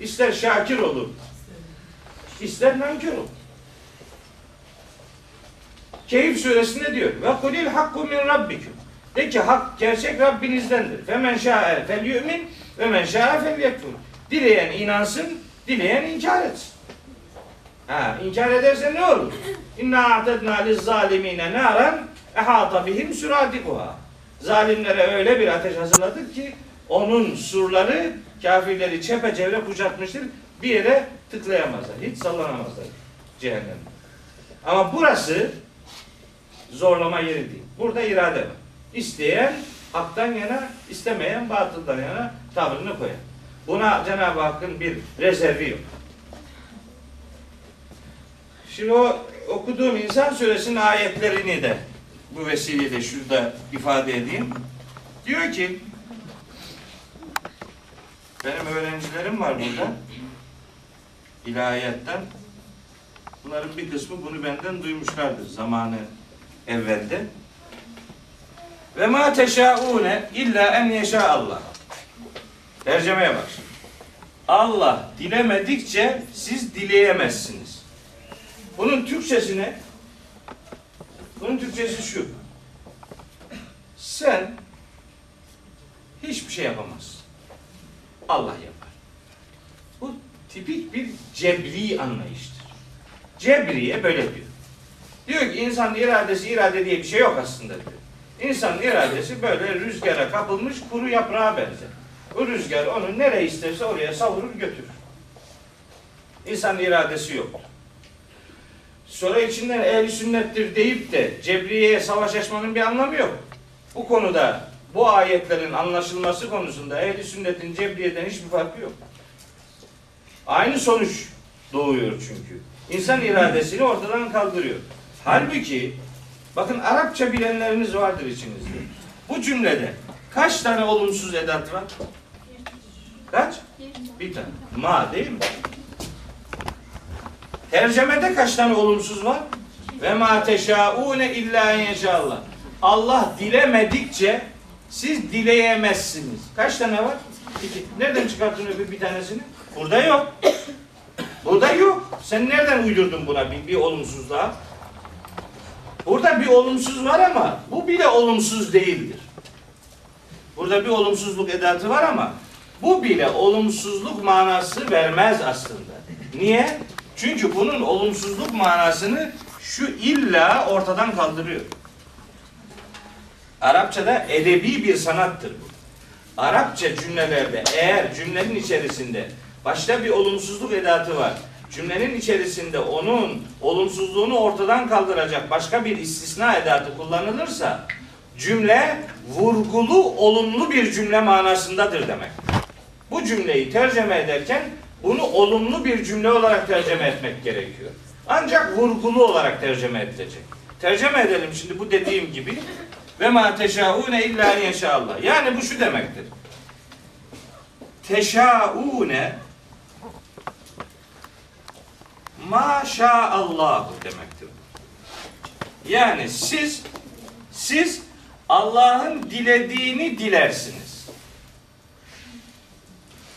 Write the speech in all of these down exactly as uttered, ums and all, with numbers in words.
İster şakir olun, ister nankör olun. Keyif suresinde diyor. Ve kulil hakku min rabbikum. De ki hak, gerçek Rabbinizdendir. Ve men şa'e fel yu'min ve men şa'e fel yekfur. Dileyen inansın, dileyen inkar etsin. Ha, inkar ederse ne olur? İnna a'tedna liz zalimine naren ehata bihim suradikuha. Zalimlere öyle bir ateş hazırladık ki onun surları kafirleri çepeçevre kuşatmıştır. Bir yere tıklayamazlar. Hiç sallanamazlar cehennemde. Ama burası zorlama yeri değil. Burada irade var. İsteyen haktan yana, istemeyen batıldan yana tavrını koyar. Buna Cenab-ı Hakk'ın bir rezervi yok. Şimdi o okuduğum İnsan Suresinin ayetlerini de bu vesileyle şurada ifade edeyim. Diyor ki, benim öğrencilerim var burada, ilahiyatten. Bunların bir kısmı bunu benden duymuşlardır zamanı evvelde. Ve ma teşâûne illa en yeşâ Allah. Tercemeye bak. Allah dilemedikçe siz dileyemezsiniz. Bunun Türkçesi ne? Bunun Türkçesi şu. Sen hiçbir şey yapamazsın. Allah yapar. Bu tipik bir cebri anlayıştır. Cebriye böyle diyor. Diyor ki insanın iradesi, irade diye bir şey yok aslında diyor. İnsanın iradesi böyle rüzgara kapılmış kuru yaprağa benzer. O rüzgar onu nereye isterse oraya savurur götürür. İnsanın iradesi yok. Sonra içinden ehl-i sünnettir deyip de cebriyeye savaş açmanın bir anlamı yok. Bu konuda bu ayetlerin anlaşılması konusunda ehl-i sünnetin cebriyeden hiçbir farkı yok. Aynı sonuç doğuyor çünkü. İnsan iradesini ortadan kaldırıyor. Halbuki bakın Arapça bilenleriniz vardır içinizde. Bu cümlede kaç tane olumsuz edat var? Kaç? Bir tane. Ma değil mi? Tercemede kaç tane olumsuz var? Ve ma teşâûne illâ yeşâallah. Allah dilemedikçe siz dileyemezsiniz. Kaç tane var? İki. Nereden çıkarttın öbür bir tanesini? Burada yok. Burada yok. Sen nereden uydurdun buna bir, bir olumsuzluğa? Burada bir olumsuz var ama bu bile olumsuz değildir. Burada bir olumsuzluk edatı var ama bu bile olumsuzluk manası vermez aslında. Niye? Çünkü bunun olumsuzluk manasını şu illa ortadan kaldırıyor. Arapçada edebi bir sanattır bu. Arapça cümlelerde eğer cümlenin içerisinde başta bir olumsuzluk edatı var, cümlenin içerisinde onun olumsuzluğunu ortadan kaldıracak başka bir istisna edatı kullanılırsa cümle vurgulu olumlu bir cümle manasındadır demek. Bu cümleyi tercüme ederken bunu olumlu bir cümle olarak tercüme etmek gerekiyor. Ancak vurgulu olarak tercüme edilecek. Tercüme edelim şimdi bu dediğim gibi. Ve ma teşâûne illâ yeşâallah. Yani bu şu demektir. Teşâûne maşaallahu demektir. Yani siz siz Allah'ın dilediğini dilersiniz.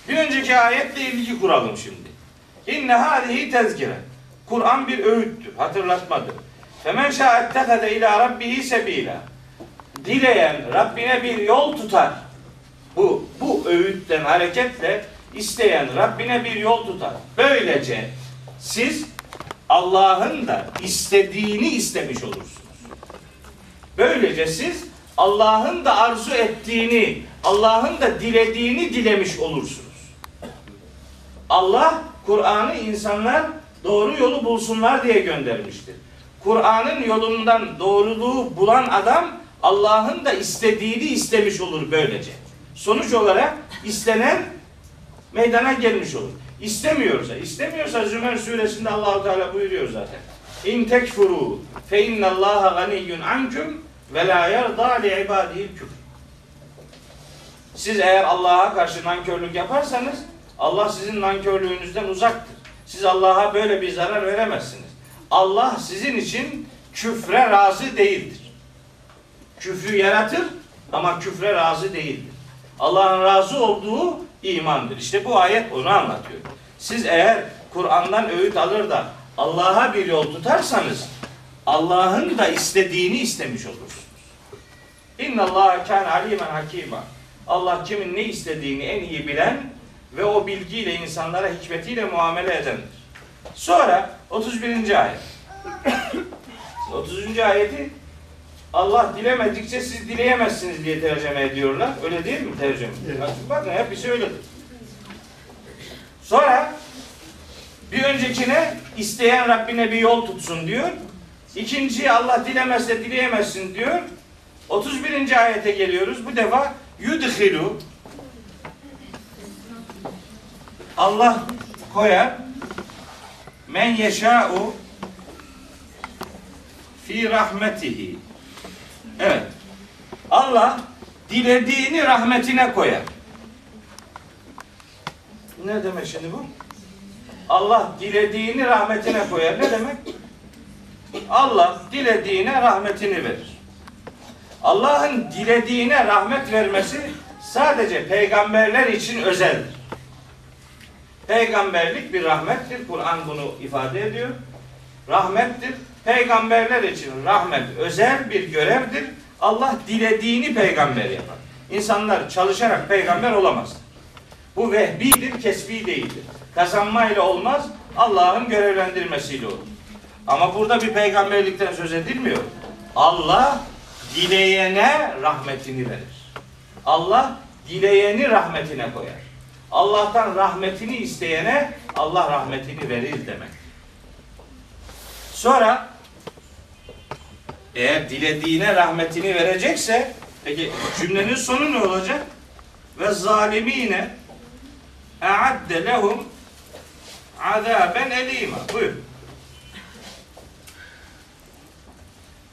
Bir önceki ayetle ilgi kuralım şimdi. İnne hâlihi tezkire. Kur'an bir öğüttür, hatırlatmadır. Femen şâettehede ilâ rabbihi sebîlâ. Dileyen Rabbine bir yol tutar. Bu, bu öğütten hareketle isteyen Rabbine bir yol tutar. Böylece siz Allah'ın da istediğini istemiş olursunuz. Böylece siz Allah'ın da arzu ettiğini, Allah'ın da dilediğini dilemiş olursunuz. Allah Kur'an'ı insanlar doğru yolu bulsunlar diye göndermiştir. Kur'an'ın yolundan doğruluğu bulan adam Allah'ın da istediğini istemiş olur böylece. Sonuç olarak istenen meydana gelmiş olur. İstemiyorsa, istemiyorsa Zümer suresinde Allah-u Teala buyuruyor zaten. İn tekfuru fe innallaha ganiyyun ankum ve la yerda li ibadihil küfr. Siz eğer Allah'a karşı nankörlük yaparsanız Allah sizin nankörlüğünüzden uzaktır. Siz Allah'a böyle bir zarar veremezsiniz. Allah sizin için küfre razı değildir. Küfrü yaratır ama küfre razı değildir. Allah'ın razı olduğu imandır. İşte bu ayet onu anlatıyor. Siz eğer Kur'an'dan öğüt alır da Allah'a bir yol tutarsanız Allah'ın da istediğini istemiş olursunuz. İnnallâhe kâne alîmen hakîmâ. Allah kimin ne istediğini en iyi bilen ve o bilgiyle insanlara hikmetiyle muamele edendir. Sonra otuz birinci ayet. otuzuncu ayeti Allah dilemedikçe siz dileyemezsiniz diye tercüme ediyorlar. Öyle değil mi tercüme? Evet. Bakın hepsi öyledir. Sonra bir öncekine isteyen Rabbine bir yol tutsun diyor. İkinciyi Allah dilemezse dileyemezsin diyor. otuz birinci ayete geliyoruz. Bu defa yudhilu. Allah koyar. Men yeşâ'u fi rahmetihi. Evet. Allah dilediğini rahmetine koyar. Ne demek şimdi bu? Allah dilediğini rahmetine koyar. Ne demek? Allah dilediğine rahmetini verir. Allah'ın dilediğine rahmet vermesi sadece peygamberler için özeldir. Peygamberlik bir rahmettir. Kur'an bunu ifade ediyor. Rahmettir. Peygamberler için rahmet özel bir görevdir. Allah dilediğini peygamber yapar. İnsanlar çalışarak peygamber olamaz. Bu vehbidir, kesbi değildir. Kazanmayla olmaz, Allah'ın görevlendirmesiyle olur. Ama burada bir peygamberlikten söz edilmiyor. Allah dileyene rahmetini verir. Allah dileyeni rahmetine koyar. Allah'tan rahmetini isteyene Allah rahmetini verir demek. Sonra eğer dilediğine rahmetini verecekse, peki cümlenin sonu ne olacak? Ve zalimine e'adde lehum azâben elîmâ. Buyur.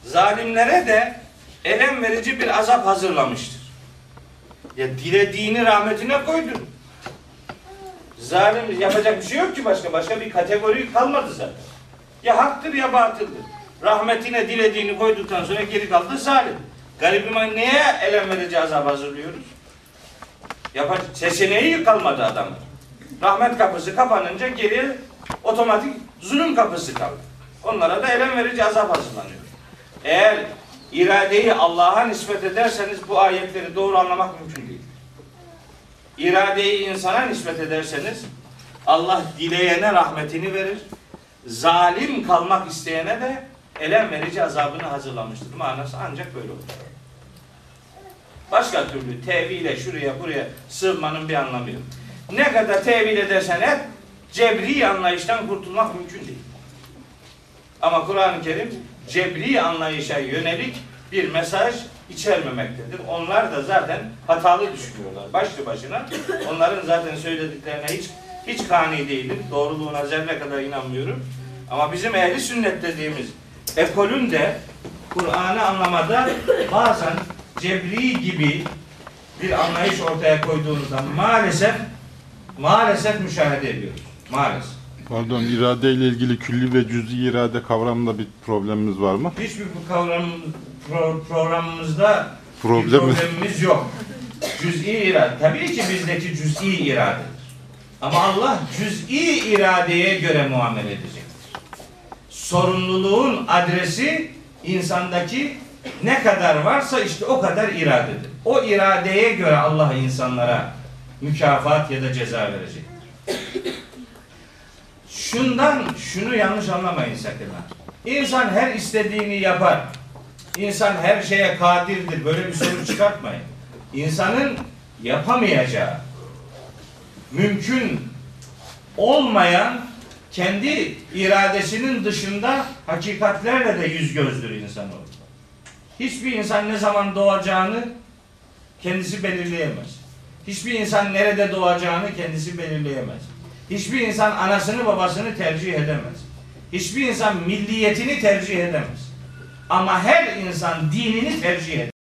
Zalimlere de elem verici bir azap hazırlamıştır. Ya dilediğini rahmetine koydun. Zalim yapacak bir şey yok ki başka. Başka bir kategori kalmadı zaten. Ya haktır ya batıldır. Rahmetine dilediğini koyduktan sonra geri kaldı zalim. Garibime neye elem verici azap hazırlıyoruz? Yapar, seçeneği kalmadı adamın. Rahmet kapısı kapanınca geriye otomatik zulüm kapısı kaldı. Onlara da elem verici azap hazırlanıyor. Eğer iradeyi Allah'a nispet ederseniz bu ayetleri doğru anlamak mümkün değil. İradeyi insana nispet ederseniz Allah dileyene rahmetini verir. Zalim kalmak isteyene de elem verici azabını hazırlamıştır. Manası ancak böyle olur. Başka türlü tevhile şuraya buraya sığmanın bir anlamı yok. Ne kadar tevil edersen et, cebri anlayıştan kurtulmak mümkün değil. Ama Kur'an-ı Kerim cebri anlayışa yönelik bir mesaj içermemektedir. Onlar da zaten hatalı düşünüyorlar. Başlı başına onların zaten söylediklerine hiç hiç kani değilim. Doğruluğuna zerre kadar inanmıyorum. Ama bizim ehli sünnet dediğimiz ekolün de Kur'an'ı anlamada bazen cebri gibi bir anlayış ortaya koyduğunuzdan maalesef maalesef müşahede ediyoruz. Maalesef. Pardon, irade ile ilgili külli ve cüz'i irade kavramında bir problemimiz var mı? Hiçbir kavram pro, programımızda Problem. bir problemimiz yok. Cüz'i irade. Tabii ki bizdeki cüz'i irade. Ama Allah cüz'i iradeye göre muamele edecektir. Sorumluluğun adresi insandaki ne kadar varsa işte o kadar iradedir. O iradeye göre Allah insanlara mükafat ya da ceza verecektir. Şundan şunu yanlış anlamayın sakın. İnsan her istediğini yapar. İnsan her şeye kadirdir. Böyle bir soru çıkartmayın. İnsanın yapamayacağı, mümkün olmayan, kendi iradesinin dışında hakikatlerle de yüz gözdür insanoğlu. Hiçbir insan ne zaman doğacağını kendisi belirleyemez. Hiçbir insan nerede doğacağını kendisi belirleyemez. Hiçbir insan anasını babasını tercih edemez. Hiçbir insan milliyetini tercih edemez. Ama her insan dinini tercih eder.